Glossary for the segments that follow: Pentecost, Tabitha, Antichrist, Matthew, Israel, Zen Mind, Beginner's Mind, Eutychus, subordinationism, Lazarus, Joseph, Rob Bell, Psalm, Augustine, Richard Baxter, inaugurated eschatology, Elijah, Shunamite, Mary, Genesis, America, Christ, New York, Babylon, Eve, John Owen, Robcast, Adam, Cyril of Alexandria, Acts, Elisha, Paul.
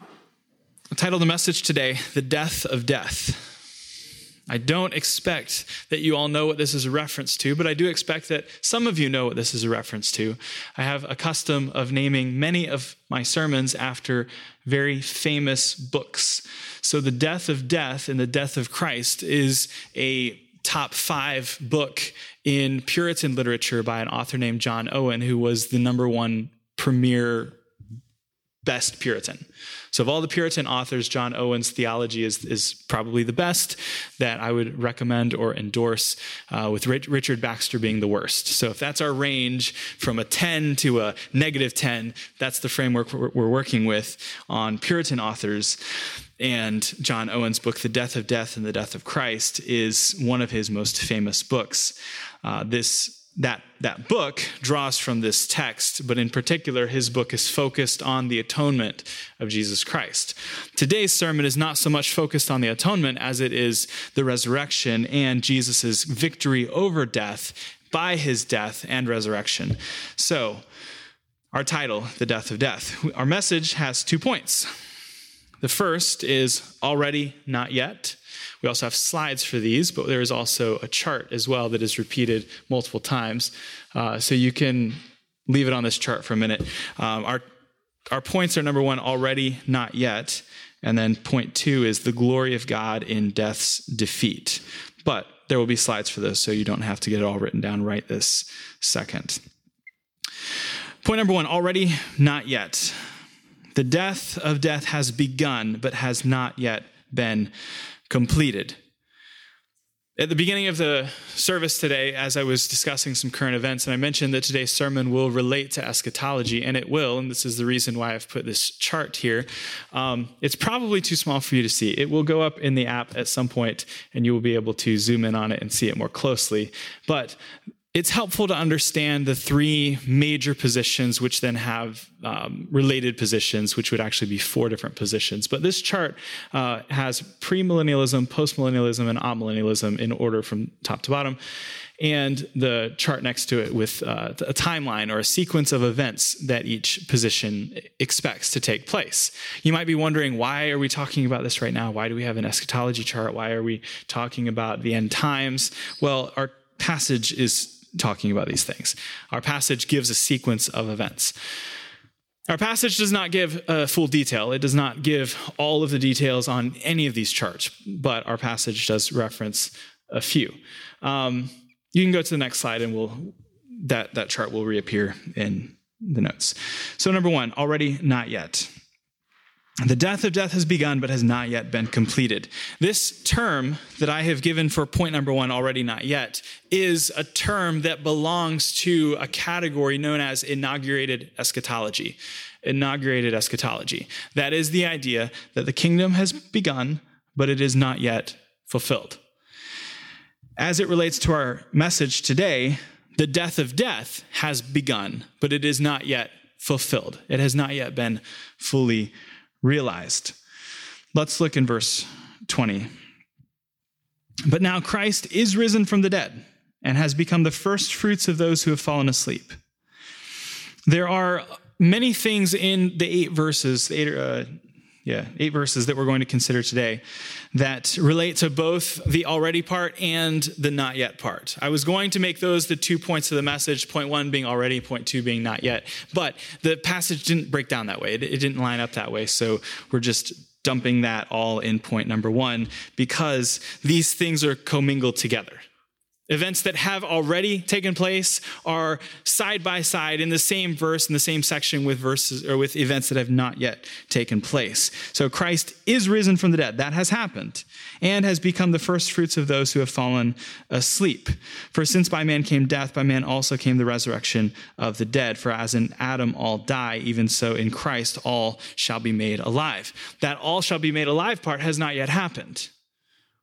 I titled the message today, The Death of Death. I don't expect that you all know what this is a reference to, but I do expect that some of you know what this is a reference to. I have a custom of naming many of my sermons after very famous books. So The Death of Death and The Death of Christ is a top 5 book in Puritan literature by an author named John Owen, who was the #1 premier best Puritan. So of all the Puritan authors, John Owen's theology is probably the best that I would recommend or endorse, with Richard Baxter being the worst. So if that's our range from a 10 to a -10, that's the framework we're working with on Puritan authors. And John Owen's book, The Death of Death and the Death of Christ, is one of his most famous books. That book draws from this text, but in particular, his book is focused on the atonement of Jesus Christ. Today's sermon is not so much focused on the atonement as it is the resurrection and Jesus's victory over death by his death and resurrection. So our title, The Death of Death. Our message has 2 points. The first is already, not yet. We also have slides for these, but there is also a chart as well that is repeated multiple times. So you can leave it on this chart for a minute. Our points are 1, already, not yet. And then point 2 is the glory of God in death's defeat. But there will be slides for those, so you don't have to get it all written down right this second. Point 1, already, not yet. The death of death has begun, but has not yet been completed. At the beginning of the service today, as I was discussing some current events, and I mentioned that today's sermon will relate to eschatology, and it will, and this is the reason why I've put this chart here. It's probably too small for you to see. It will go up in the app at some point, and you will be able to zoom in on it and see it more closely. But it's helpful to understand the 3 major positions, which then have related positions, which would actually be 4 different positions. But this chart has premillennialism, postmillennialism, and amillennialism in order from top to bottom. And the chart next to it with a timeline or a sequence of events that each position expects to take place. You might be wondering, why are we talking about this right now? Why do we have an eschatology chart? Why are we talking about the end times? Well, our passage is talking about these things. Our passage gives a sequence of events. Our passage does not give full detail. It does not give all of the details on any of these charts, but our passage does reference a few. You can go to the next slide and that chart will reappear in the notes. So 1, already, not yet. The death of death has begun, but has not yet been completed. This term that I have given for point 1, already, not yet, is a term that belongs to a category known as inaugurated eschatology. Inaugurated eschatology. That is the idea that the kingdom has begun, but it is not yet fulfilled. As it relates to our message today, the death of death has begun, but it is not yet fulfilled. It has not yet been fully realized. Let's look in verse 20. But now Christ is risen from the dead and has become the first fruits of those who have fallen asleep. There are many things in the 8 verses that we're going to consider today that relate to both the already part and the not yet part. I was going to make those the 2 points of the message, point 1 being already, point 2 being not yet, but the passage didn't break down that way. It didn't line up that way, so we're just dumping that all in point 1 because these things are commingled together. Events that have already taken place are side by side in the same verse, in the same section with verses or with events that have not yet taken place. So Christ is risen from the dead. That has happened and has become the first fruits of those who have fallen asleep. For since by man came death, by man also came the resurrection of the dead. For as in Adam all die, even so in Christ all shall be made alive. That all shall be made alive part has not yet happened.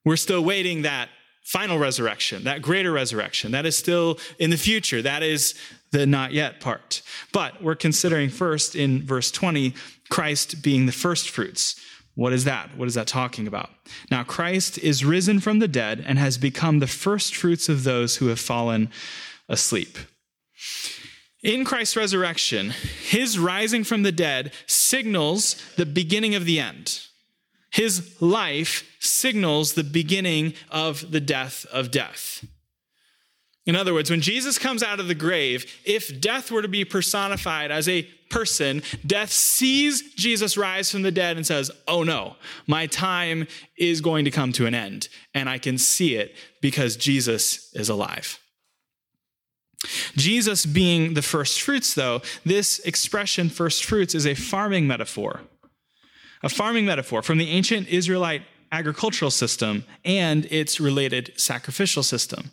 We're still waiting that final resurrection, that greater resurrection, that is still in the future. That is the not yet part. But we're considering first in verse 20, Christ being the first fruits. What is that? What is that talking about? Now, Christ is risen from the dead and has become the first fruits of those who have fallen asleep. In Christ's resurrection, his rising from the dead signals the beginning of the end. His life signals the beginning of the death of death. In other words, when Jesus comes out of the grave, if death were to be personified as a person, death sees Jesus rise from the dead and says, oh no, my time is going to come to an end, and I can see it because Jesus is alive. Jesus being the first fruits, though, this expression first fruits is a farming metaphor. A farming metaphor from the ancient Israelite agricultural system and its related sacrificial system.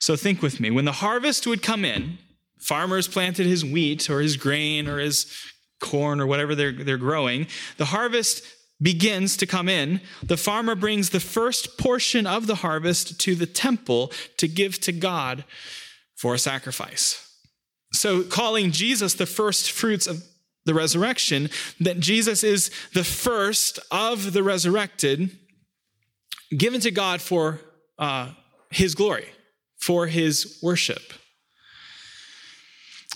So think with me. When the harvest would come in, farmers planted his wheat or his grain or his corn or whatever they're growing. The harvest begins to come in. The farmer brings the first portion of the harvest to the temple to give to God for a sacrifice. So calling Jesus the first fruits of the resurrection, that Jesus is the first of the resurrected, given to God for his glory, for his worship.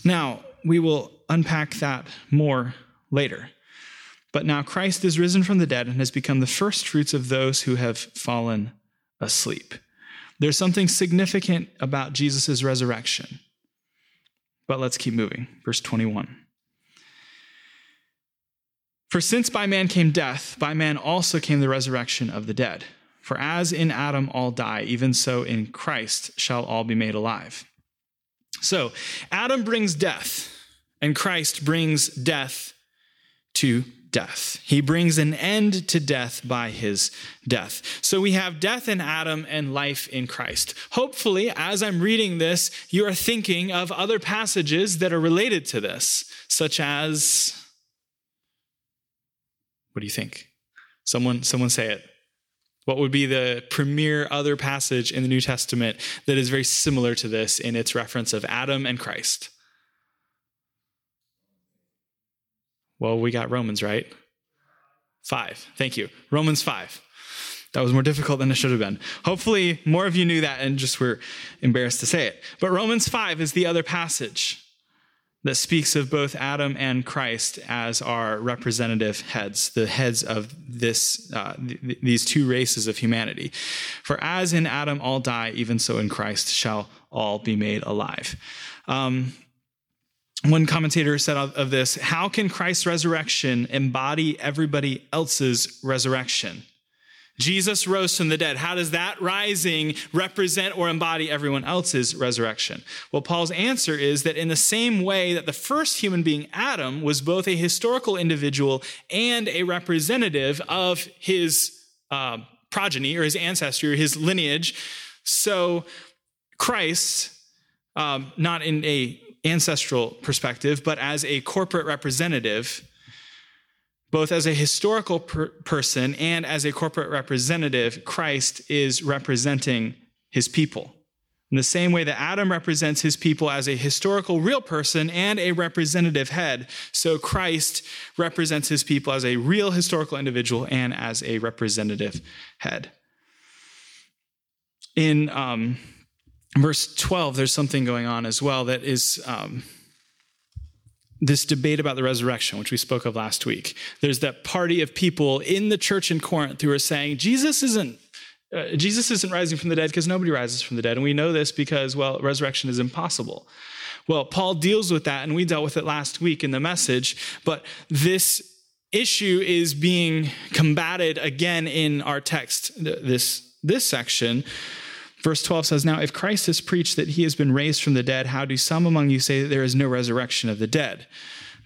Now, we will unpack that more later. But now Christ is risen from the dead and has become the first fruits of those who have fallen asleep. There's something significant about Jesus' resurrection. But let's keep moving. Verse 21. For since by man came death, by man also came the resurrection of the dead. For as in Adam all die, even so in Christ shall all be made alive. So Adam brings death, and Christ brings death to death. He brings an end to death by his death. So we have death in Adam and life in Christ. Hopefully, as I'm reading this, you are thinking of other passages that are related to this, such as, what do you think? Someone say it. What would be the premier other passage in the New Testament that is very similar to this in its reference of Adam and Christ? Well, we got Romans, right? 5. Thank you. Romans 5. That was more difficult than it should have been. Hopefully, more of you knew that and just were embarrassed to say it. But Romans 5 is the other passage that speaks of both Adam and Christ as our representative heads, the heads of this these two races of humanity. For as in Adam all die, even so in Christ shall all be made alive. One commentator said of this, how can Christ's resurrection embody everybody else's resurrection? Jesus rose from the dead. How does that rising represent or embody everyone else's resurrection? Well, Paul's answer is that in the same way that the first human being, Adam, was both a historical individual and a representative of his progeny or his ancestry or his lineage, so Christ, not in a ancestral perspective, but as a corporate representative, both as a historical person and as a corporate representative, Christ is representing his people. In the same way that Adam represents his people as a historical real person and a representative head, so Christ represents his people as a real historical individual and as a representative head. In verse 12, there's something going on as well that is... this debate about the resurrection, which we spoke of last week. There's that party of people in the church in Corinth who are saying, Jesus isn't rising from the dead because nobody rises from the dead. And we know this because, well, resurrection is impossible. Well, Paul deals with that, and we dealt with it last week in the message. But this issue is being combated again in our text, this section. Verse 12 says, now, if Christ has preached that he has been raised from the dead, how do some among you say that there is no resurrection of the dead?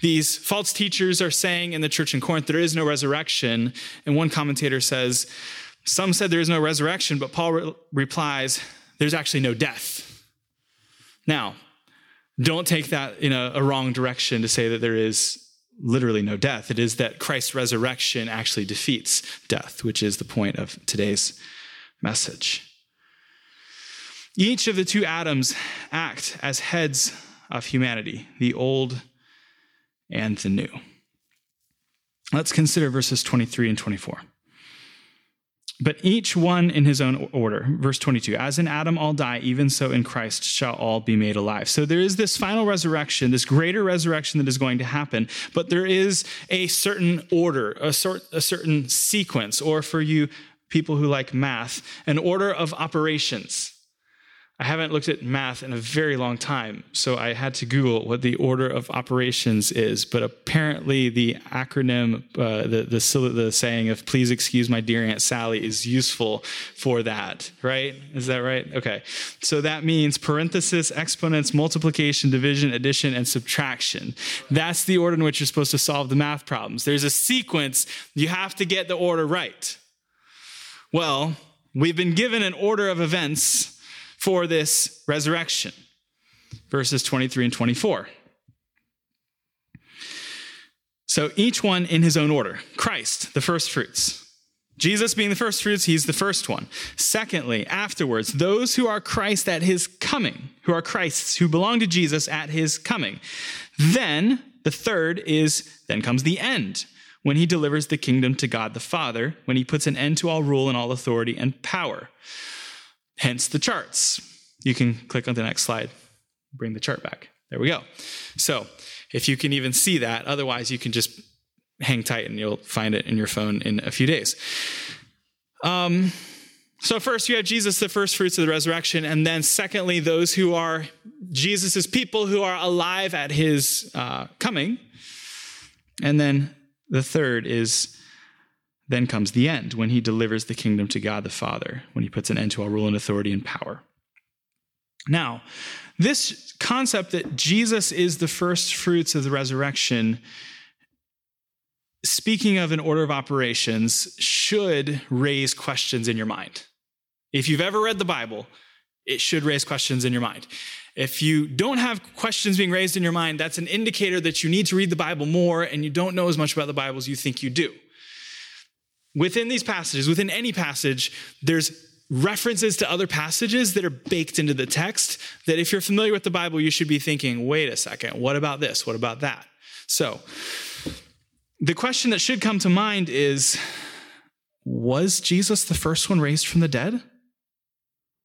These false teachers are saying in the church in Corinth, there is no resurrection. And one commentator says, some said there is no resurrection, but Paul replies, there's actually no death. Now, don't take that in a wrong direction to say that there is literally no death. It is that Christ's resurrection actually defeats death, which is the point of today's message. Each of the two Adams act as heads of humanity, the old and the new. Let's consider verses 23 and 24. But each one in his own order. Verse 22, as in Adam all die, even so in Christ shall all be made alive. So there is this final resurrection, this greater resurrection that is going to happen, but there is a certain order, a certain sequence, or for you people who like math, an order of operations. I haven't looked at math in a very long time, so I had to Google what the order of operations is. But apparently, the acronym, the saying of "Please excuse my dear Aunt Sally" is useful for that. Right? Is that right? Okay. So that means parenthesis, exponents, multiplication, division, addition, and subtraction. That's the order in which you're supposed to solve the math problems. There's a sequence. You have to get the order right. Well, we've been given an order of events for this resurrection. Verses 23 and 24. So each one in his own order. Christ, the first fruits. Jesus being the first fruits, he's the first one. Secondly, afterwards, those who are Christ at his coming, who are Christ's, who belong to Jesus at his coming. Then, the third is, then comes the end, when he delivers the kingdom to God the Father, when he puts an end to all rule and all authority and power. Hence the charts. You can click on the next slide, bring the chart back. There we go. So if you can even see that, otherwise you can just hang tight and you'll find it in your phone in a few days. So first you have Jesus, the first fruits of the resurrection. And then secondly, those who are Jesus's people who are alive at his coming. And then the third is, then comes the end, when he delivers the kingdom to God the Father, when he puts an end to all rule and authority and power. Now, this concept that Jesus is the first fruits of the resurrection, speaking of an order of operations, should raise questions in your mind. If you've ever read the Bible, it should raise questions in your mind. If you don't have questions being raised in your mind, that's an indicator that you need to read the Bible more and you don't know as much about the Bible as you think you do. Within these passages, within any passage, there's references to other passages that are baked into the text that if you're familiar with the Bible, you should be thinking, wait a second, what about this? What about that? So the question that should come to mind is, was Jesus the first one raised from the dead?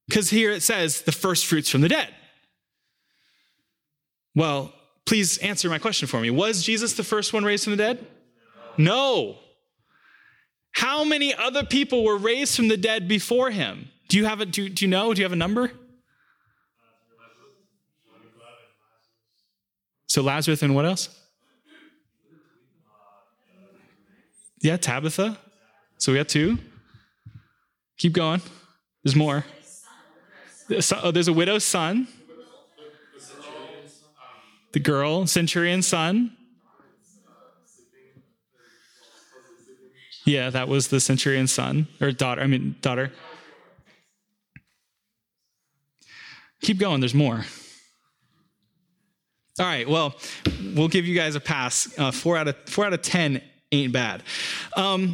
Because here it says the first fruits from the dead. Well, please answer my question for me. Was Jesus the first one raised from the dead? No. How many other people were raised from the dead before him? Do you have a, do you know? Do you have a number? So Lazarus and what else? Yeah, Tabitha. So we got two. Keep going. There's more. Oh, there's a widow's son. The girl, centurion's son. Yeah, that was the centurion's son, or daughter. Keep going, there's more. All right, well, we'll give you guys a pass. Four out of 10 ain't bad.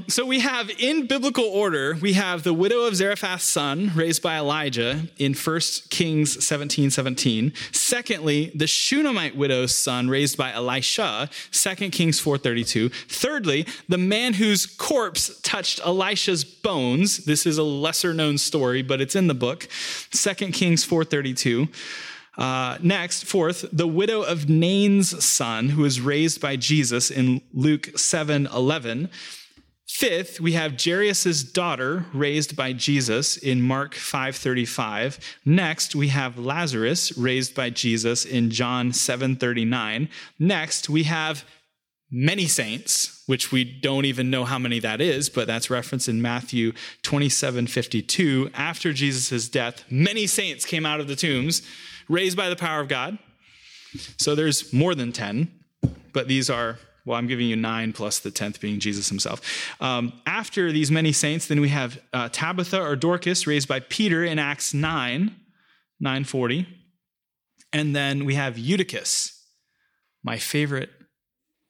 So we have, in biblical order, we have the widow of Zarephath's son, raised by Elijah in 1 Kings 17:17. Secondly, the Shunamite widow's son, raised by Elisha, 2 Kings 4:32. Thirdly, the man whose corpse touched Elisha's bones. This is a lesser-known story, but it's in the book, 2 Kings 4:32. Next, fourth, the widow of Nain's son, who is raised by Jesus in Luke 7:11. Fifth, we have Jairus' daughter raised by Jesus in Mark 5:35. Next, we have Lazarus raised by Jesus in John 7:39. Next, we have many saints, which we don't even know how many that is, but that's referenced in Matthew 27:52. After Jesus' death, many saints came out of the tombs, raised by the power of God. So there's more than 10, but these are, well, I'm giving you 9 plus the 10th being Jesus himself. After these many saints, then we have Tabitha or Dorcas raised by Peter in Acts 9:40. And then we have Eutychus, my favorite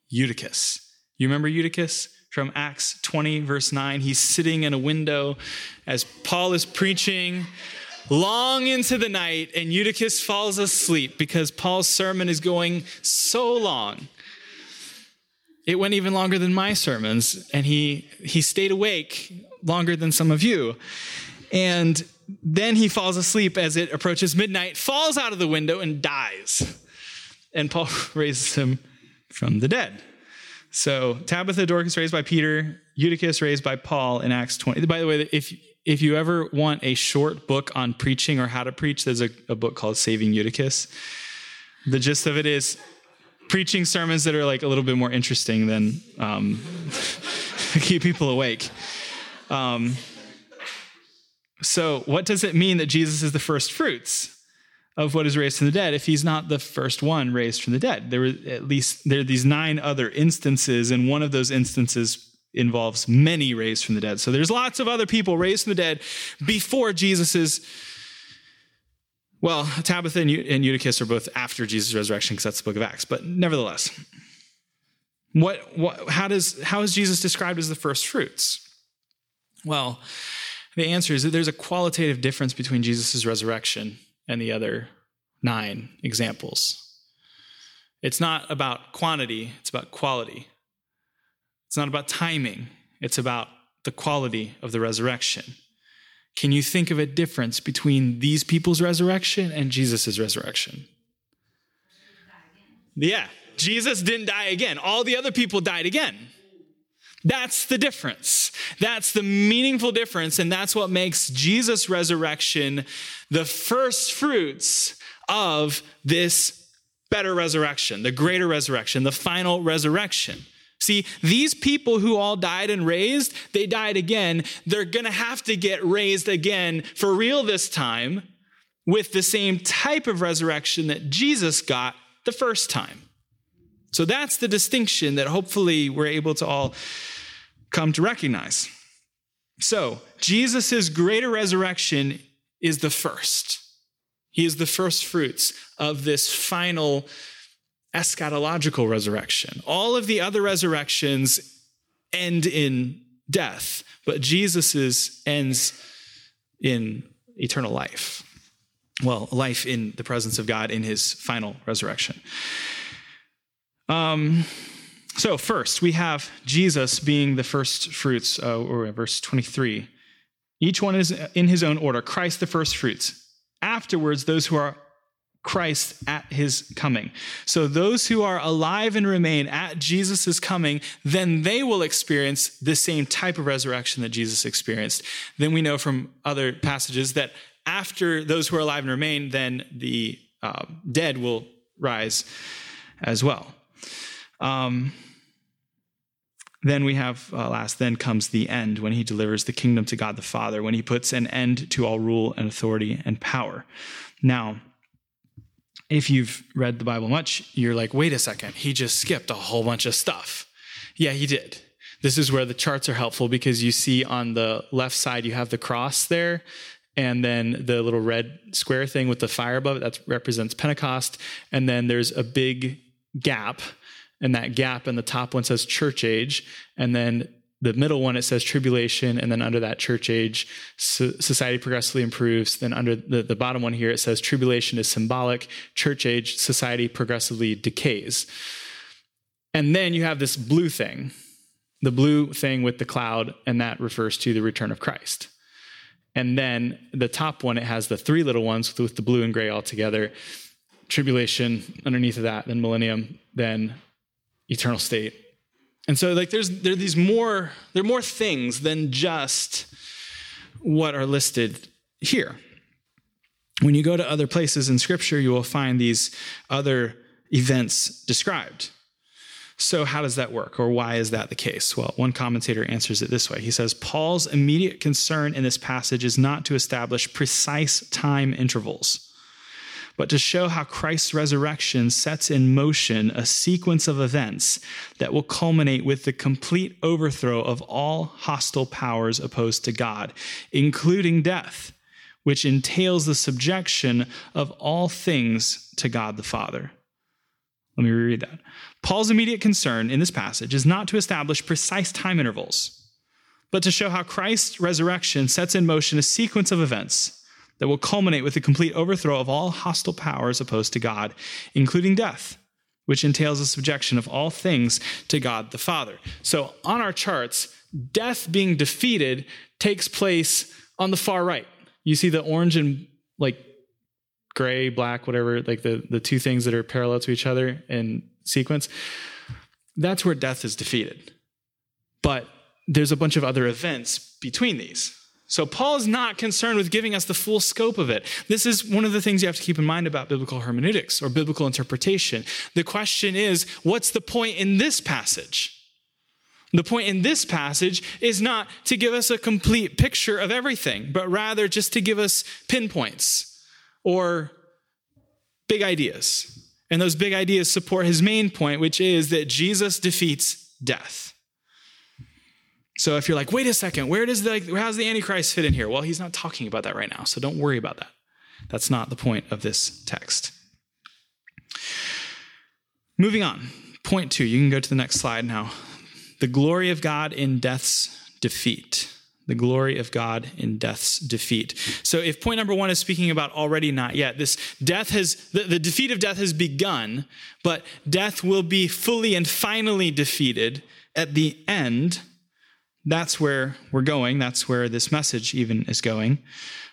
Eutychus. You remember Eutychus? From Acts 20, verse 9, he's sitting in a window as Paul is preaching long into the night, and Eutychus falls asleep because Paul's sermon is going so long. It went even longer than my sermons, and he stayed awake longer than some of you. And then he falls asleep as it approaches midnight, falls out of the window and dies. And Paul raises him from the dead. So Tabitha, Dorcas raised by Peter, Eutychus raised by Paul in Acts 20. By the way, if you ever want a short book on preaching or how to preach, there's a book called Saving Eutychus. The gist of it is preaching sermons that are like a little bit more interesting than keep people awake. So what does it mean that Jesus is the first fruits of what is raised from the dead if he's not the first one raised from the dead? There are these 9 other instances, and one of those instances involves many raised from the dead. So there's lots of other people raised from the dead before Jesus's. Well, Tabitha and Eutychus are both after Jesus' resurrection because that's the book of Acts. But nevertheless, how is Jesus described as the first fruits? Well, the answer is that there's a qualitative difference between Jesus' resurrection and the other 9 examples. It's not about quantity, it's about quality. It's not about timing, it's about the quality of the resurrection. Can you think of a difference between these people's resurrection and Jesus' resurrection? Yeah, Jesus didn't die again. All the other people died again. That's the difference. That's the meaningful difference, and that's what makes Jesus' resurrection the first fruits of this better resurrection, the greater resurrection, the final resurrection. See, these people who all died and raised, they died again. They're going to have to get raised again for real this time with the same type of resurrection that Jesus got the first time. So that's the distinction that hopefully we're able to all come to recognize. So Jesus' greater resurrection is the first. He is the first fruits of this final eschatological resurrection. All of the other resurrections end in death, but Jesus's ends in eternal life. Well, life in the presence of God in his final resurrection. So first, we have Jesus being the first fruits, or verse 23. Each one is in his own order. Christ, the first fruits. Afterwards, those who are Christ at his coming. So those who are alive and remain at Jesus's coming, then they will experience the same type of resurrection that Jesus experienced. Then we know from other passages that after those who are alive and remain, then the dead will rise as well. Then we have, then comes the end, when he delivers the kingdom to God the Father, when he puts an end to all rule and authority and power. Now, if you've read the Bible much, you're like, wait a second, he just skipped a whole bunch of stuff. Yeah, he did. This is where the charts are helpful, because you see on the left side, you have the cross there, and then the little red square thing with the fire above it, that represents Pentecost. And then there's a big gap, and that gap in the top one says church age. And then the middle one, it says tribulation. And then under that church age, society progressively improves. Then under the bottom one here, it says tribulation is symbolic. Church age, society progressively decays. And then you have this blue thing, the blue thing with the cloud, and that refers to the return of Christ. And then the top one, it has the 3 little ones with the blue and gray all together. Tribulation underneath of that, then millennium, then eternal state. And so like there are more things than just what are listed here. When you go to other places in Scripture, you will find these other events described. So how does that work, or why is that the case? Well, one commentator answers it this way. He says, Paul's immediate concern in this passage is not to establish precise time intervals, but to show how Christ's resurrection sets in motion a sequence of events that will culminate with the complete overthrow of all hostile powers opposed to God, including death, which entails the subjection of all things to God the Father. Let me reread that. Paul's immediate concern in this passage is not to establish precise time intervals, but to show how Christ's resurrection sets in motion a sequence of events that will culminate with the complete overthrow of all hostile powers opposed to God, including death, which entails a subjection of all things to God the Father. So on our charts, death being defeated takes place on the far right. You see the orange and like gray, black, whatever, like the two things that are parallel to each other in sequence. That's where death is defeated. But there's a bunch of other events between these. So Paul is not concerned with giving us the full scope of it. This is one of the things you have to keep in mind about biblical hermeneutics or biblical interpretation. The question is, what's the point in this passage? The point in this passage is not to give us a complete picture of everything, but rather just to give us pinpoints or big ideas. And those big ideas support his main point, which is that Jesus defeats death. So if you're like, wait a second, how's the Antichrist fit in here? Well, he's not talking about that right now, so don't worry about that. That's not the point of this text. Moving on, point 2. You can go to the next slide now. The glory of God in death's defeat. The glory of God in death's defeat. So if point number 1 is speaking about already not yet, the defeat of death has begun, but death will be fully and finally defeated at the end. That's where we're going. That's where this message even is going.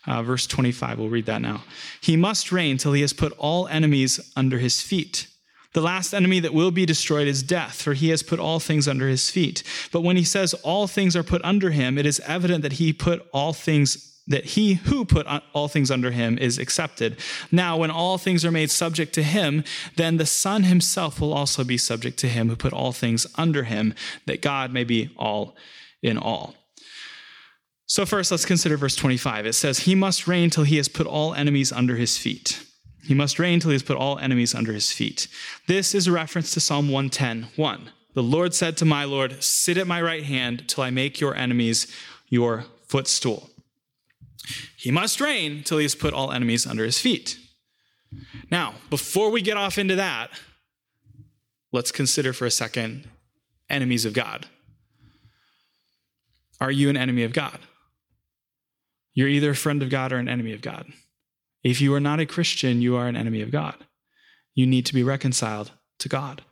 Verse 25, we'll read that now. He must reign till he has put all enemies under his feet. The last enemy that will be destroyed is death, for he has put all things under his feet. But when he says all things are put under him, it is evident that he who put all things under him is accepted. Now, when all things are made subject to him, then the Son himself will also be subject to him who put all things under him, that God may be all in all. So first, let's consider verse 25. It says, he must reign till he has put all enemies under his feet. He must reign till he has put all enemies under his feet. This is a reference to Psalm 110:1. The Lord said to my Lord, sit at my right hand till I make your enemies your footstool. He must reign till he has put all enemies under his feet. Now, before we get off into that, let's consider for a second enemies of God. Are you an enemy of God? You're either a friend of God or an enemy of God. If you are not a Christian, you are an enemy of God. You need to be reconciled to God.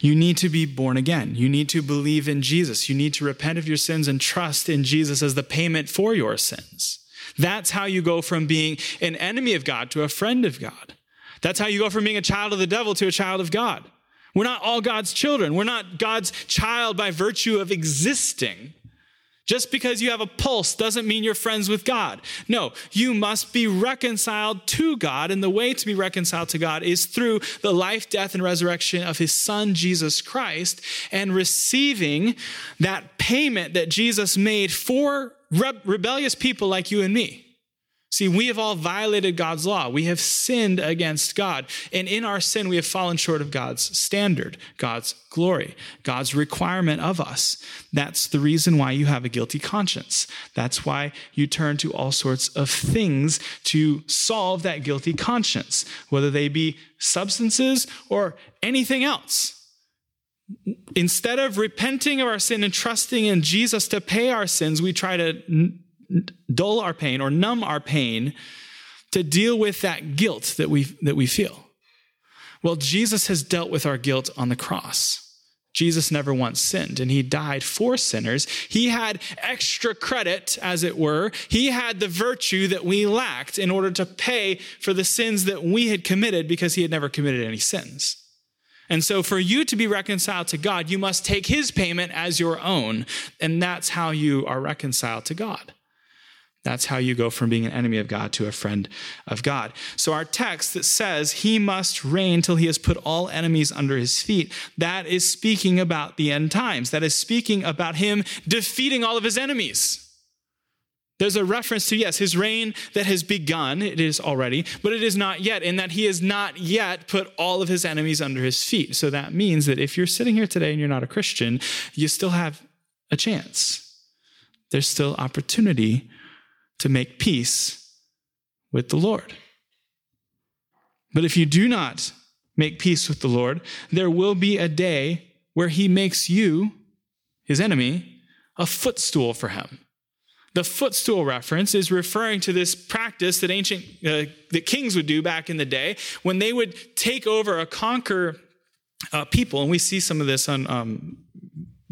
You need to be born again. You need to believe in Jesus. You need to repent of your sins and trust in Jesus as the payment for your sins. That's how you go from being an enemy of God to a friend of God. That's how you go from being a child of the devil to a child of God. We're not all God's children. We're not God's child by virtue of existing. Just because you have a pulse doesn't mean you're friends with God. No, you must be reconciled to God, and the way to be reconciled to God is through the life, death, and resurrection of his Son, Jesus Christ, and receiving that payment that Jesus made for rebellious people like you and me. See, we have all violated God's law. We have sinned against God, and in our sin, we have fallen short of God's standard, God's glory, God's requirement of us. That's the reason why you have a guilty conscience. That's why you turn to all sorts of things to solve that guilty conscience, whether they be substances or anything else. Instead of repenting of our sin and trusting in Jesus to pay our sins, we try to dull our pain or numb our pain to deal with that guilt that we feel. Well, Jesus has dealt with our guilt on the cross. Jesus never once sinned, and he died for sinners. He had extra credit, as it were. He had the virtue that we lacked in order to pay for the sins that we had committed, because he had never committed any sins. And so for you to be reconciled to God, you must take his payment as your own, and that's how you are reconciled to God. That's how you go from being an enemy of God to a friend of God. So our text that says he must reign till he has put all enemies under his feet, that is speaking about the end times. That is speaking about him defeating all of his enemies. There's a reference to, yes, his reign that has begun. It is already, but it is not yet, in that he has not yet put all of his enemies under his feet. So that means that if you're sitting here today and you're not a Christian, you still have a chance. There's still opportunity to make peace with the Lord. But if you do not make peace with the Lord, there will be a day where he makes you, his enemy, a footstool for him. The footstool reference is referring to this practice that ancient that kings would do back in the day, when they would take over or conquer people, and we see some of this on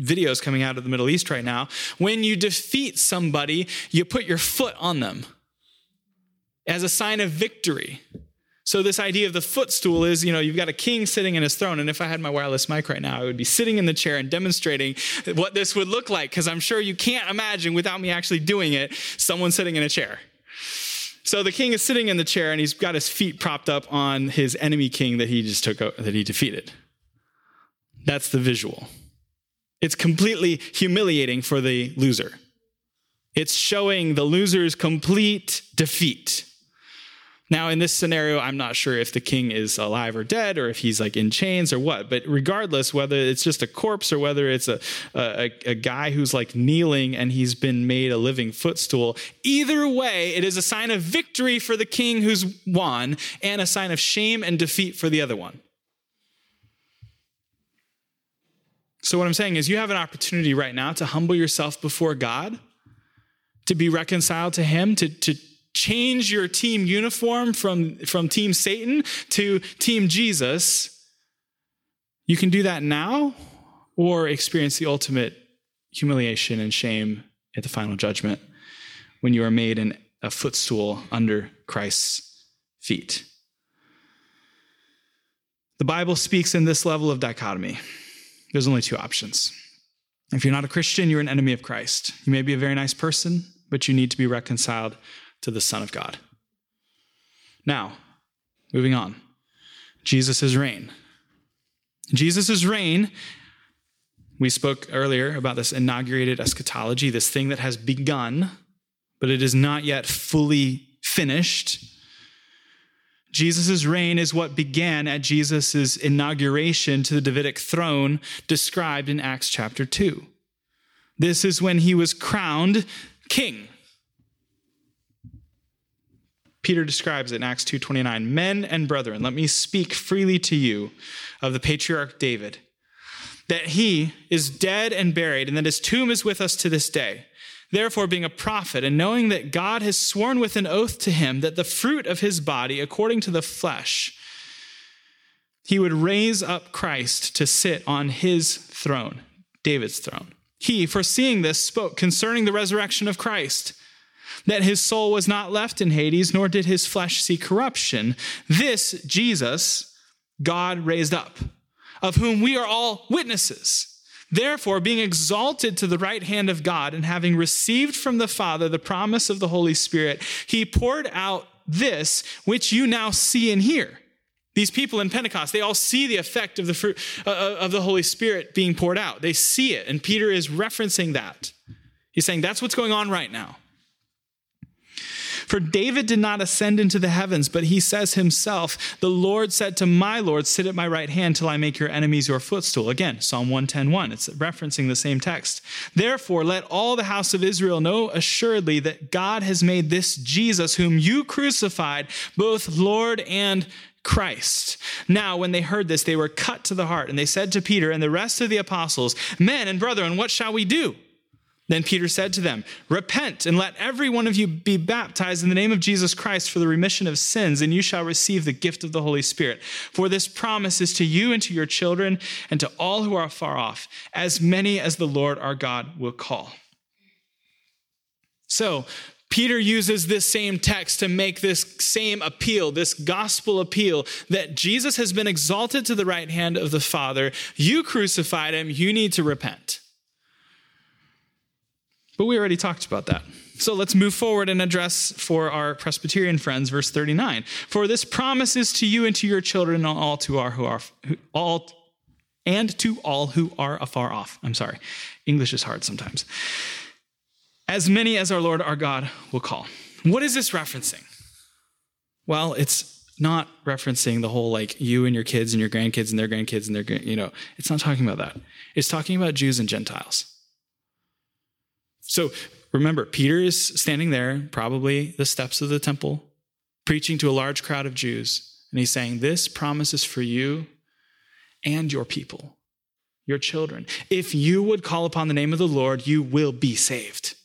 videos coming out of the Middle East right now. When you defeat somebody, you put your foot on them as a sign of victory. So this idea of the footstool is, you know, you've got a king sitting in his throne. And if I had my wireless mic right now, I would be sitting in the chair and demonstrating what this would look like, because I'm sure you can't imagine without me actually doing it, someone sitting in a chair. So the king is sitting in the chair and he's got his feet propped up on his enemy king that he just took out, that he defeated. That's the visual. It's completely humiliating for the loser. It's showing the loser's complete defeat. Now, in this scenario, I'm not sure if the king is alive or dead, or if he's like in chains or what. But regardless, whether it's just a corpse or whether it's a guy who's like kneeling and he's been made a living footstool, either way, it is a sign of victory for the king who's won and a sign of shame and defeat for the other one. So what I'm saying is you have an opportunity right now to humble yourself before God, to be reconciled to him, to change your team uniform from Team Satan to Team Jesus. You can do that now or experience the ultimate humiliation and shame at the final judgment when you are made a footstool under Christ's feet. The Bible speaks in this level of dichotomy. There's only two options. If you're not a Christian, you're an enemy of Christ. You may be a very nice person, but you need to be reconciled to the Son of God. Now, moving on. Jesus' reign. Jesus' reign, we spoke earlier about this inaugurated eschatology, this thing that has begun, but it is not yet fully finished. Jesus' reign is what began at Jesus' inauguration to the Davidic throne described in Acts chapter 2. This is when he was crowned king. Peter describes it in Acts 2:29. Men and brethren, let me speak freely to you of the patriarch David, that he is dead and buried, and that his tomb is with us to this day. Therefore, being a prophet, and knowing that God has sworn with an oath to him that the fruit of his body, according to the flesh, he would raise up Christ to sit on his throne, David's throne. He, foreseeing this, spoke concerning the resurrection of Christ, that his soul was not left in Hades, nor did his flesh see corruption. This Jesus God raised up, of whom we are all witnesses. Therefore, being exalted to the right hand of God, and having received from the Father the promise of the Holy Spirit, he poured out this, which you now see and hear. These people in Pentecost, they all see the effect of the fruit of the Holy Spirit being poured out. They see it, and Peter is referencing that. He's saying that's what's going on right now. For David did not ascend into the heavens, but he says himself, the Lord said to my Lord, sit at my right hand till I make your enemies your footstool. Again, Psalm 110:1, it's referencing the same text. Therefore, let all the house of Israel know assuredly that God has made this Jesus, whom you crucified, both Lord and Christ. Now, when they heard this, they were cut to the heart, and they said to Peter and the rest of the apostles, men and brethren, what shall we do? Then Peter said to them, repent and let every one of you be baptized in the name of Jesus Christ for the remission of sins, and you shall receive the gift of the Holy Spirit. For this promise is to you and to your children and to all who are far off, as many as the Lord our God will call. So Peter uses this same text to make this same appeal, this gospel appeal, that Jesus has been exalted to the right hand of the Father. You crucified him. You need to repent. But we already talked about that. So let's move forward and address for our Presbyterian friends, verse 39. For this promise is to you and to your children, to all who are afar off. I'm sorry. English is hard sometimes. As many as our Lord, our God will call. What is this referencing? Well, it's not referencing the whole, like, you and your kids and your grandkids and their grandkids and their, you know, it's not talking about that. It's talking about Jews and Gentiles. So remember, Peter is standing there, probably the steps of the temple, preaching to a large crowd of Jews. And he's saying, this promise is for you and your people, your children. If you would call upon the name of the Lord, you will be saved.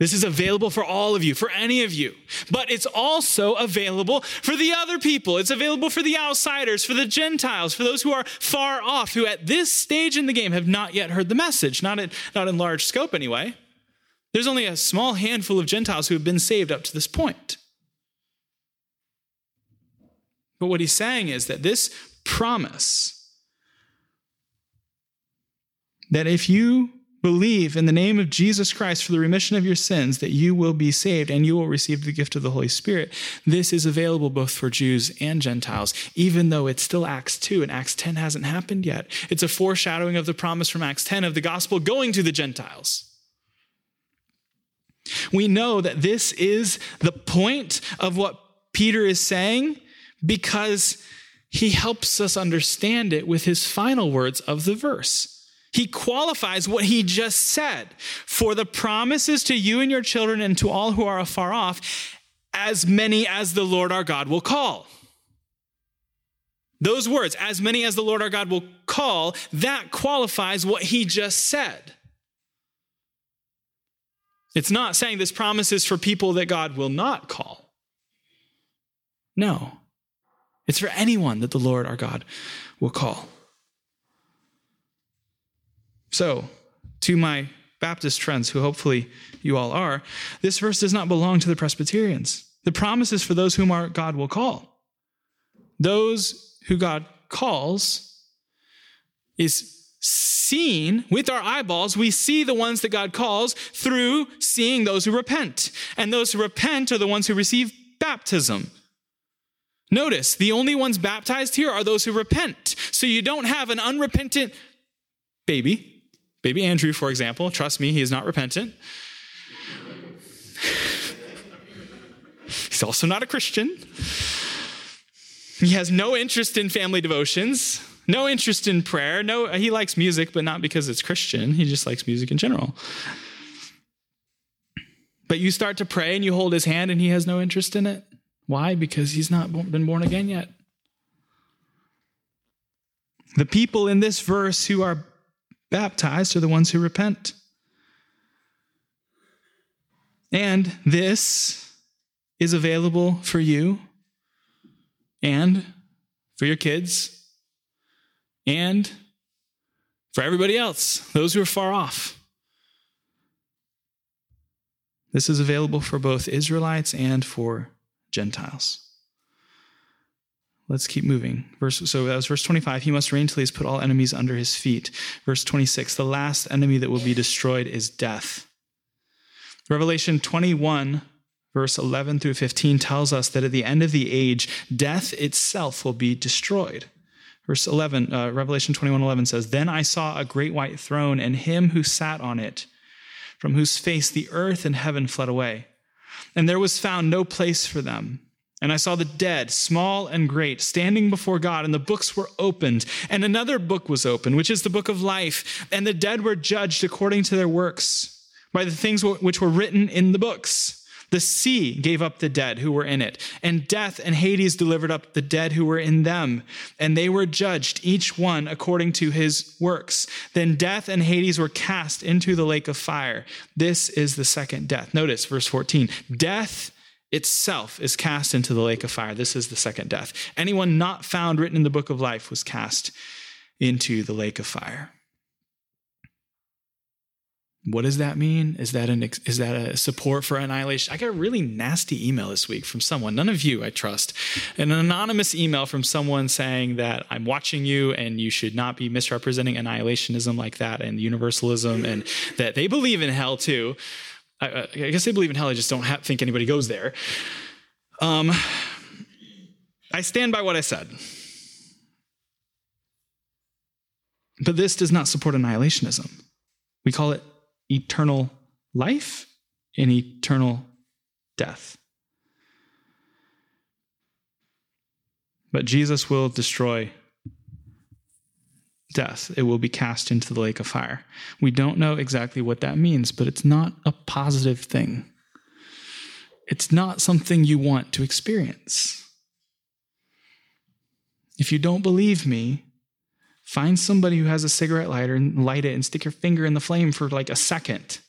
This is available for all of you, for any of you. But it's also available for the other people. It's available for the outsiders, for the Gentiles, for those who are far off, who at this stage in the game have not yet heard the message, not in large scope anyway. There's only a small handful of Gentiles who have been saved up to this point. But what he's saying is that this promise, that if you believe in the name of Jesus Christ for the remission of your sins, that you will be saved and you will receive the gift of the Holy Spirit. This is available both for Jews and Gentiles, even though it's still Acts 2 and Acts 10 hasn't happened yet. It's a foreshadowing of the promise from Acts 10 of the gospel going to the Gentiles. We know that this is the point of what Peter is saying because he helps us understand it with his final words of the verse. He qualifies what he just said, for the promises to you and your children and to all who are afar off, as many as the Lord our God will call. Those words, as many as the Lord our God will call, that qualifies what he just said. It's not saying this promise is for people that God will not call. No, it's for anyone that the Lord our God will call. So, to my Baptist friends, who hopefully you all are, this verse does not belong to the Presbyterians. The promise is for those whom our God will call. Those who God calls is seen with our eyeballs. We see the ones that God calls through seeing those who repent. And those who repent are the ones who receive baptism. Notice, the only ones baptized here are those who repent. So you don't have an unrepentant baby. Baby Andrew, for example, trust me, he is not repentant. He's also not a Christian. He has no interest in family devotions, no interest in prayer. No, he likes music, but not because it's Christian. He just likes music in general. But you start to pray and you hold his hand and he has no interest in it. Why? Because he's not been born again yet. The people in this verse who are baptized are the ones who repent. And this is available for you and for your kids and for everybody else, those who are far off. This is available for both Israelites and for Gentiles. Let's keep moving. So that was verse 25. He must reign till he's put all enemies under his feet. Verse 26. The last enemy that will be destroyed is death. Revelation 21, verse 11 through 15 tells us that at the end of the age, death itself will be destroyed. Verse 11, Revelation 21:11 says, "Then I saw a great white throne and him who sat on it, from whose face the earth and heaven fled away. And there was found no place for them. And I saw the dead, small and great, standing before God, and the books were opened. And another book was opened, which is the book of life. And the dead were judged according to their works, by the things which were written in the books. The sea gave up the dead who were in it, and death and Hades delivered up the dead who were in them. And they were judged, each one according to his works. Then death and Hades were cast into the lake of fire. This is the second death." Notice verse 14. Death itself is cast into the lake of fire. This is the second death. Anyone not found written in the book of life was cast into the lake of fire. What does that mean? Is that a support for annihilation? I got a really nasty email this week from someone, none of you, I trust, an anonymous email from someone saying that I'm watching you and you should not be misrepresenting annihilationism like that and universalism and that they believe in hell too. I guess they believe in hell. I just don't think anybody goes there. I stand by what I said. But this does not support annihilationism. We call it eternal life and eternal death. But Jesus will destroy death. It will be cast into the lake of fire. We don't know exactly what that means, but it's not a positive thing. It's not something you want to experience. If you don't believe me, find somebody who has a cigarette lighter and light it and stick your finger in the flame for like a second.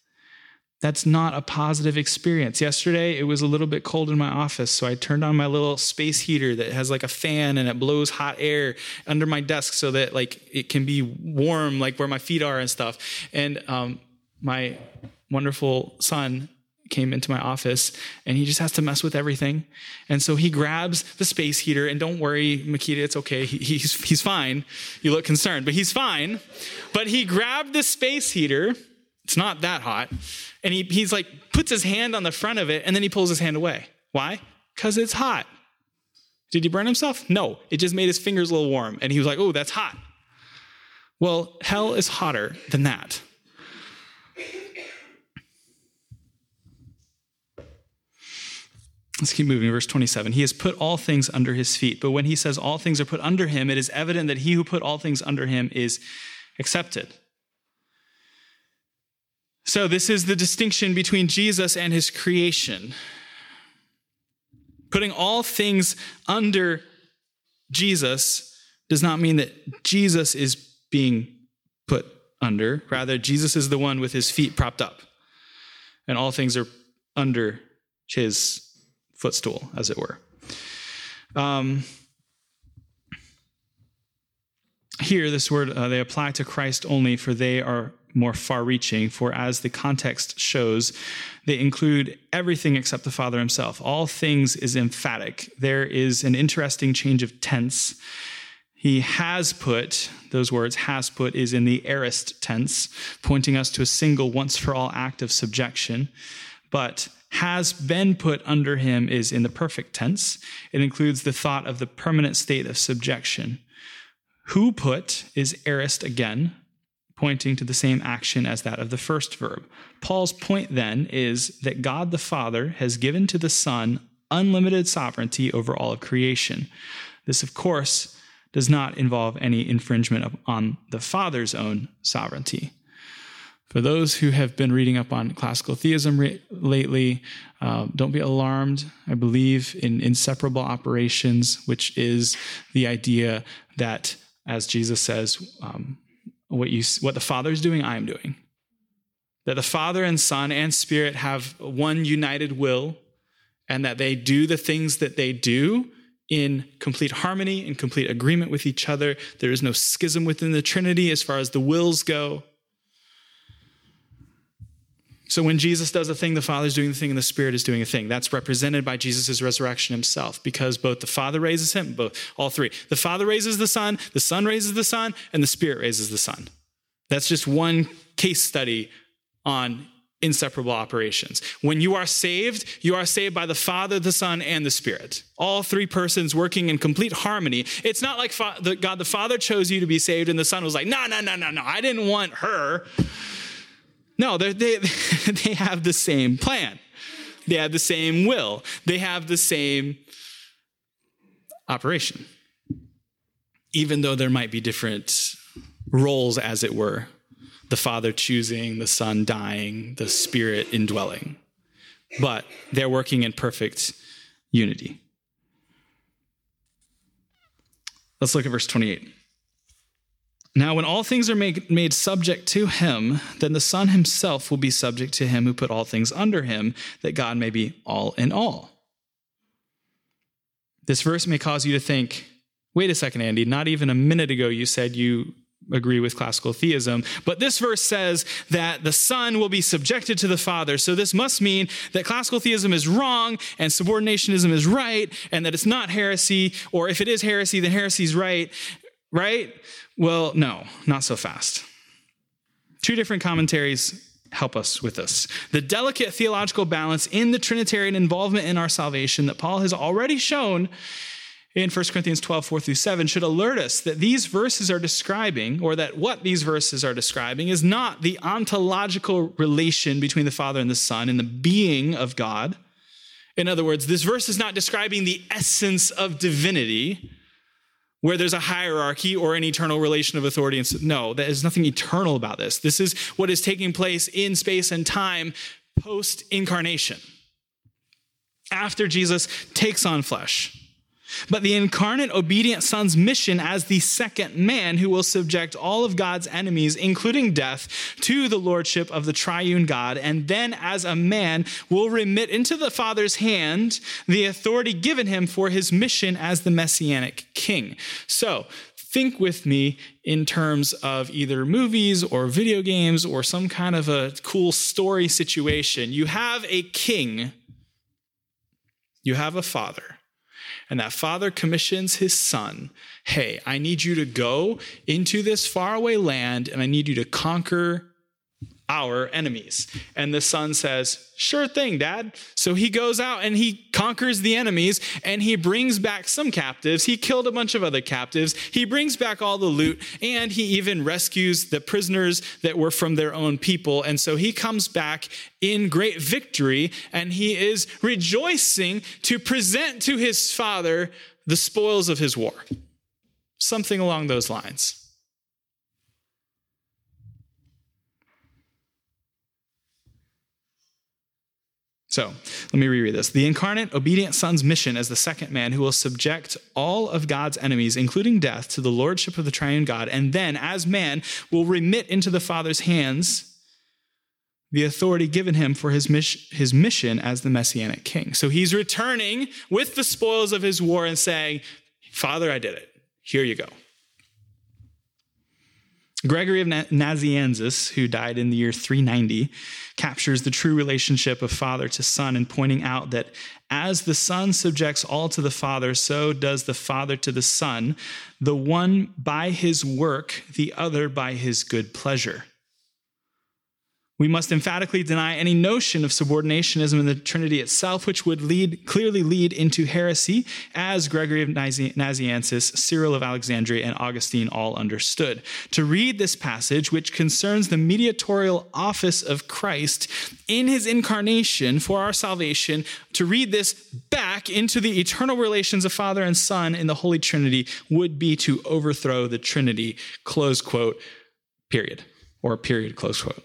That's not a positive experience. Yesterday, it was a little bit cold in my office, so I turned on my little space heater that has like a fan and it blows hot air under my desk so that like it can be warm, like where my feet are and stuff. And my wonderful son came into my office and he just has to mess with everything. And so he grabs the space heater, and don't worry, Makita, it's okay. He's fine. You look concerned, but he's fine. But he grabbed the space heater. It's not that hot. And he's like, puts his hand on the front of it, and then he pulls his hand away. Why? Because it's hot. Did he burn himself? No. It just made his fingers a little warm. And he was like, oh, that's hot. Well, hell is hotter than that. Let's keep moving. Verse 27. He has put all things under his feet. But when he says all things are put under him, it is evident that he who put all things under him is accepted. So this is the distinction between Jesus and his creation. Putting all things under Jesus does not mean that Jesus is being put under. Rather, Jesus is the one with his feet propped up. And all things are under his footstool, as it were. Here, this word, they apply to Christ only, for they are more far-reaching, for as the context shows, they include everything except the Father himself. All things is emphatic. There is an interesting change of tense. He has put, those words, has put, is in the aorist tense, pointing us to a single once-for-all act of subjection. But has been put under him is in the perfect tense. It includes the thought of the permanent state of subjection. Who put is aorist again, pointing to the same action as that of the first verb. Paul's point then is that God the Father has given to the Son unlimited sovereignty over all of creation. This, of course, does not involve any infringement on the Father's own sovereignty. For those who have been reading up on classical theism lately, don't be alarmed. I believe in inseparable operations, which is the idea that, as Jesus says, what the Father is doing, I am doing. That the Father and Son and Spirit have one united will, and that they do the things that they do in complete harmony, in complete agreement with each other. There is no schism within the Trinity as far as the wills go. So when Jesus does a thing, the Father is doing the thing, and the Spirit is doing a thing. That's represented by Jesus' resurrection himself, because both the Father raises him, both, all three. The Father raises the Son raises the Son, and the Spirit raises the Son. That's just one case study on inseparable operations. When you are saved by the Father, the Son, and the Spirit. All three persons working in complete harmony. It's not like God the Father chose you to be saved, and the Son was like, no, I didn't want her. No, they have the same plan. They have the same will. They have the same operation. Even though there might be different roles, as it were. The Father choosing, the Son dying, the Spirit indwelling. But they're working in perfect unity. Let's look at verse 28. Now, when all things are made subject to him, then the Son himself will be subject to him who put all things under him, that God may be all in all. This verse may cause you to think, wait a second, Andy, not even a minute ago you said you agree with classical theism, but this verse says that the Son will be subjected to the Father. So this must mean that classical theism is wrong and subordinationism is right, and that it's not heresy, or if it is heresy, then heresy is right. Right? Well, no, not so fast. Two different commentaries help us with this. The delicate theological balance in the Trinitarian involvement in our salvation that Paul has already shown in 1 Corinthians 12, 4-7 should alert us that these verses are describing, or that what these verses are describing is not the ontological relation between the Father and the Son and the being of God. In other words, this verse is not describing the essence of divinity, where there's a hierarchy or an eternal relation of authority. And no, there's nothing eternal about this. This is what is taking place in space and time post-incarnation, after Jesus takes on flesh. but the incarnate obedient Son's mission as the second man who will subject all of God's enemies, including death, to the lordship of the triune God, and then as a man will remit into the Father's hand the authority given him for his mission as the messianic king. So think with me in terms of either movies or video games or some kind of a cool story situation. You have a king, you have a father. And that father commissions his son, hey, I need you to go into this faraway land and I need you to conquer our enemies. And the son says, sure thing, Dad. So he goes out and he conquers the enemies and he brings back some captives. He killed a bunch of other captives. He brings back all the loot and he even rescues the prisoners that were from their own people. And so he comes back in great victory and he is rejoicing to present to his father the spoils of his war. Something along those lines. So let me reread this. The incarnate, obedient Son's mission as the second man who will subject all of God's enemies, including death, to the lordship of the triune God, and then as man will remit into the Father's hands the authority given him for his mission as the messianic king. So he's returning with the spoils of his war and saying, Father, I did it. Here you go. Gregory of Nazianzus, who died in the year 390, captures the true relationship of father to son in pointing out that as the son subjects all to the father, so does the father to the son, the one by his work, the other by his good pleasure. We must emphatically deny any notion of subordinationism in the Trinity itself, which would clearly lead into heresy, as Gregory of Nazianzus, Cyril of Alexandria, and Augustine all understood. To read this passage, which concerns the mediatorial office of Christ in his incarnation for our salvation, to read this back into the eternal relations of Father and Son in the Holy Trinity would be to overthrow the Trinity, close quote, period, or period, close quote.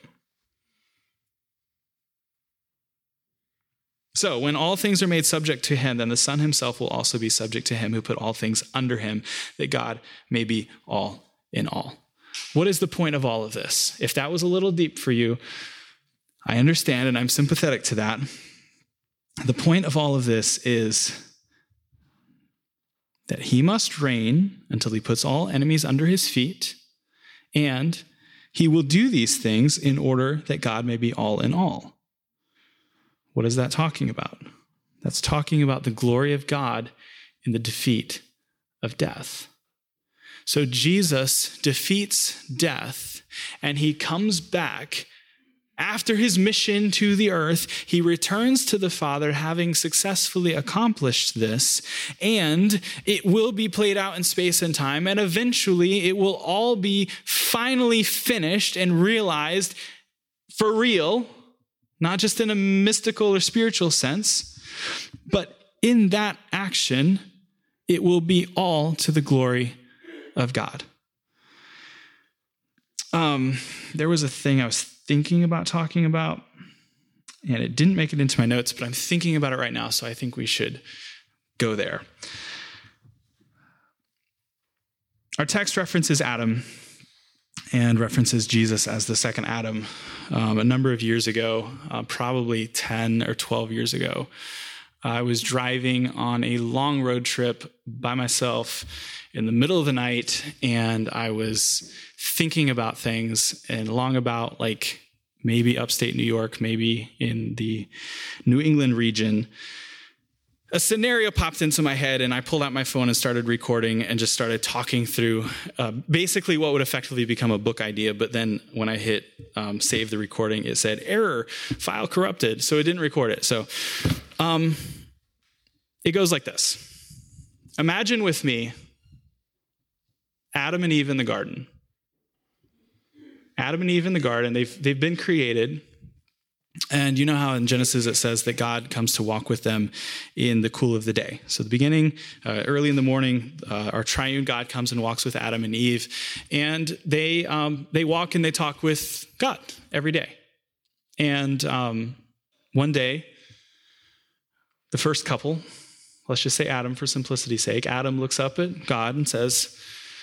So when all things are made subject to him, then the Son himself will also be subject to him who put all things under him, that God may be all in all. What is the point of all of this? If that was a little deep for you, I understand and I'm sympathetic to that. The point of all of this is that he must reign until he puts all enemies under his feet, and he will do these things in order that God may be all in all. What is that talking about? That's talking about the glory of God in the defeat of death. So Jesus defeats death and he comes back after his mission to the earth. He returns to the Father having successfully accomplished this, and it will be played out in space and time, and eventually it will all be finally finished and realized for real. Not just in a mystical or spiritual sense, but in that action, it will be all to the glory of God. There was a thing I was thinking about talking about, and it didn't make it into my notes, but I'm thinking about it right now, so I think we should go there. Our text references Adam and references Jesus as the second Adam. A number of years ago, probably 10 or 12 years ago, I was driving on a long road trip by myself in the middle of the night, and I was thinking about things and long about, like, maybe upstate New York, maybe in the New England region. A scenario popped into my head, and I pulled out my phone and started recording and just started talking through basically what would effectively become a book idea. But then when I hit save the recording, it said, error, file corrupted. So it didn't record it. So it goes like this. Imagine with me Adam and Eve in the garden. Adam and Eve in the garden, they've been created. And you know how in Genesis it says that God comes to walk with them in the cool of the day. So the beginning, early in the morning, our triune God comes and walks with Adam and Eve. And they walk and they talk with God every day. And one day, the first couple let's just say Adam for simplicity's sake. Adam looks up at God and says,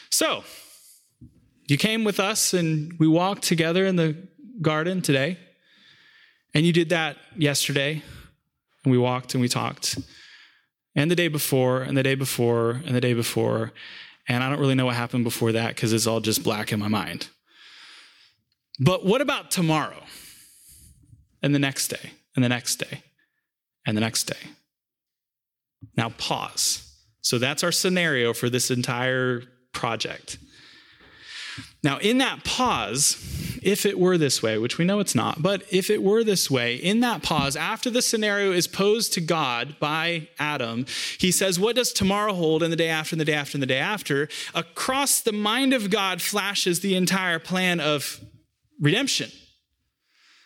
so you came with us and we walked together in the garden today. And you did that yesterday. And we walked and we talked. And the day before, and the day before, and the day before. And I don't really know what happened before that because it's all just black in my mind. But what about tomorrow? And the next day, and the next day, and the next day. Now pause. So that's our scenario for this entire project. Now in that pause, if it were this way, which we know it's not, but if it were this way, in that pause, after the scenario is posed to God by Adam, he says, what does tomorrow hold, and the day after, and the day after, and the day after? Across the mind of God flashes the entire plan of redemption.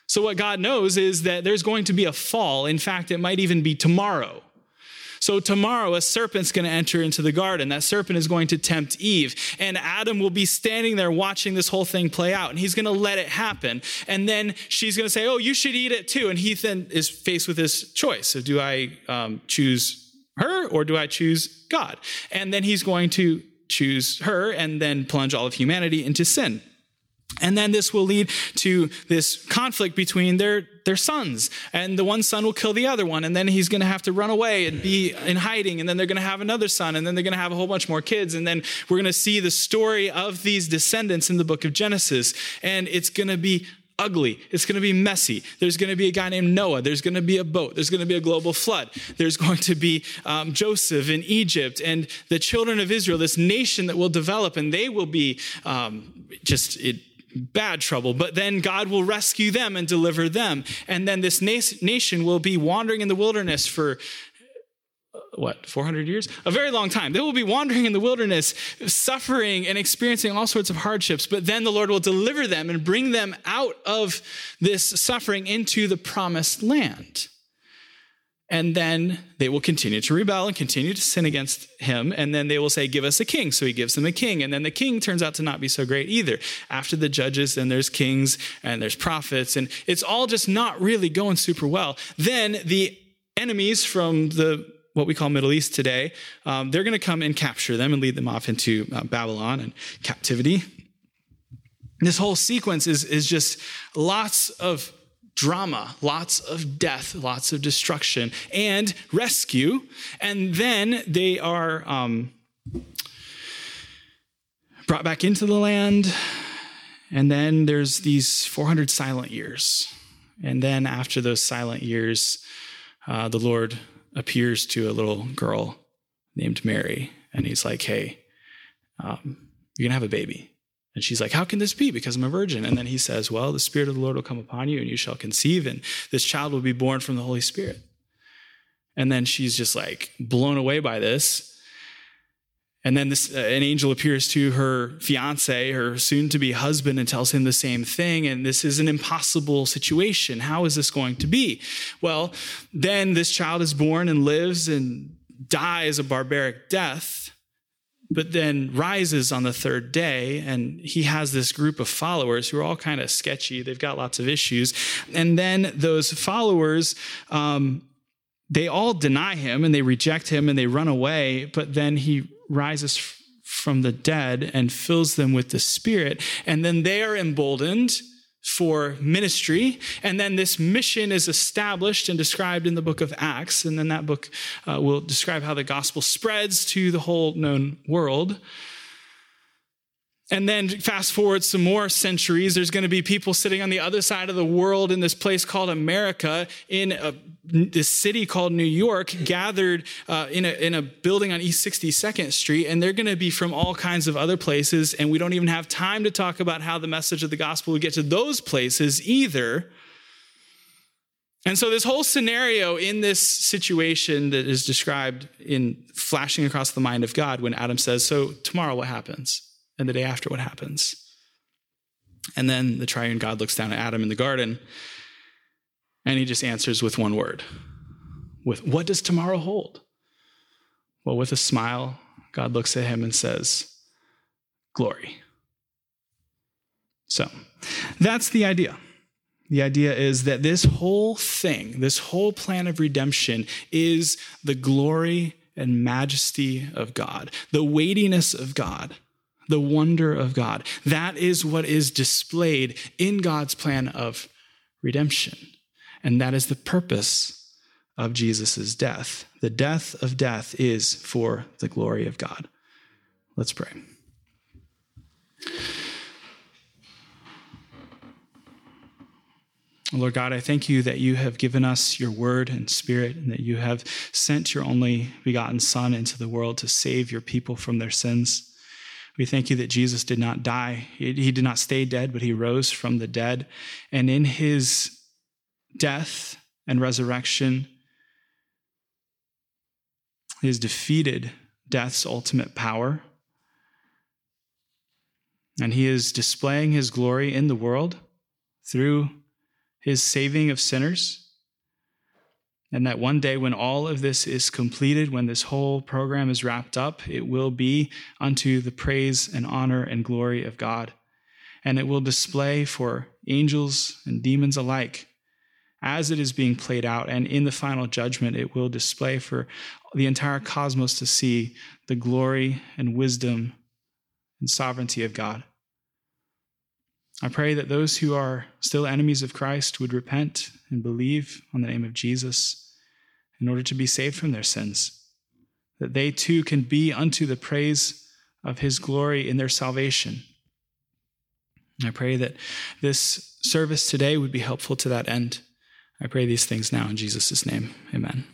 So what God knows is that there's going to be a fall. In fact, it might even be tomorrow. So tomorrow, a serpent's going to enter into the garden. That serpent is going to tempt Eve. And Adam will be standing there watching this whole thing play out. And he's going to let it happen. And then she's going to say, oh, you should eat it too. And he then is faced with this choice. So do I choose her or do I choose God? And then he's going to choose her and then plunge all of humanity into sin. And then this will lead to this conflict between their sons. And the one son will kill the other one. And then he's going to have to run away and be in hiding. And then they're going to have another son. And then they're going to have a whole bunch more kids. And then we're going to see the story of these descendants in the book of Genesis. And it's going to be ugly. It's going to be messy. There's going to be a guy named Noah. There's going to be a boat. There's going to be a global flood. There's going to be Joseph in Egypt and the children of Israel, this nation that will develop. And they will be bad trouble, but then God will rescue them and deliver them. And then this nation will be wandering in the wilderness for 400 years? A very long time. They will be wandering in the wilderness, suffering and experiencing all sorts of hardships. But then the Lord will deliver them and bring them out of this suffering into the promised land. And then they will continue to rebel and continue to sin against him. And then they will say, give us a king. So he gives them a king. And then the king turns out to not be so great either. After the judges, then there's kings and there's prophets. And it's all just not really going super well. Then the enemies from what we call Middle East today, they're going to come and capture them and lead them off into Babylon and captivity. This whole sequence is just lots of drama, lots of death, lots of destruction, and rescue. And then they are brought back into the land. And then there's these 400 silent years. And then after those silent years, the Lord appears to a little girl named Mary. And he's like, hey, you're going to have a baby. And she's like, how can this be? Because I'm a virgin. And then he says, well, the Spirit of the Lord will come upon you and you shall conceive. And this child will be born from the Holy Spirit. And then she's just like blown away by this. And then an angel appears to her fiance, her soon to be husband, and tells him the same thing. And this is an impossible situation. How is this going to be? Well, then this child is born and lives and dies a barbaric death, but then rises on the third day, and he has this group of followers who are all kind of sketchy. They've got lots of issues. And then those followers, they all deny him, and they reject him, and they run away. But then he rises from the dead and fills them with the Spirit. And then they are emboldened for ministry. And then this mission is established and described in the book of Acts. And then that book will describe how the gospel spreads to the whole known world. And then fast forward some more centuries, there's going to be people sitting on the other side of the world in this place called America, in this city called New York, gathered in a building on East 62nd Street, and they're going to be from all kinds of other places, and we don't even have time to talk about how the message of the gospel would get to those places either. And so this whole scenario in this situation that is described in flashing across the mind of God when Adam says, so tomorrow what happens? And the day after, what happens? And then the triune God looks down at Adam in the garden, and he just answers with one word. With, what does tomorrow hold? Well, with a smile, God looks at him and says, glory. So that's the idea. The idea is that this whole thing, this whole plan of redemption, is the glory and majesty of God, the weightiness of God, the wonder of God. That is what is displayed in God's plan of redemption. And that is the purpose of Jesus's death. The death of death is for the glory of God. Let's pray. Lord God, I thank you that you have given us your word and spirit, and that you have sent your only begotten Son into the world to save your people from their sins. We thank you that Jesus did not die. He did not stay dead, but he rose from the dead. And in his death and resurrection, he has defeated death's ultimate power. And he is displaying his glory in the world through his saving of sinners, and that one day when all of this is completed, when this whole program is wrapped up, it will be unto the praise and honor and glory of God, and it will display for angels and demons alike as it is being played out, and in the final judgment, it will display for the entire cosmos to see the glory and wisdom and sovereignty of God. I pray that those who are still enemies of Christ would repent and believe on the name of Jesus in order to be saved from their sins, that they too can be unto the praise of his glory in their salvation. I pray that this service today would be helpful to that end. I pray these things now in Jesus' name. Amen.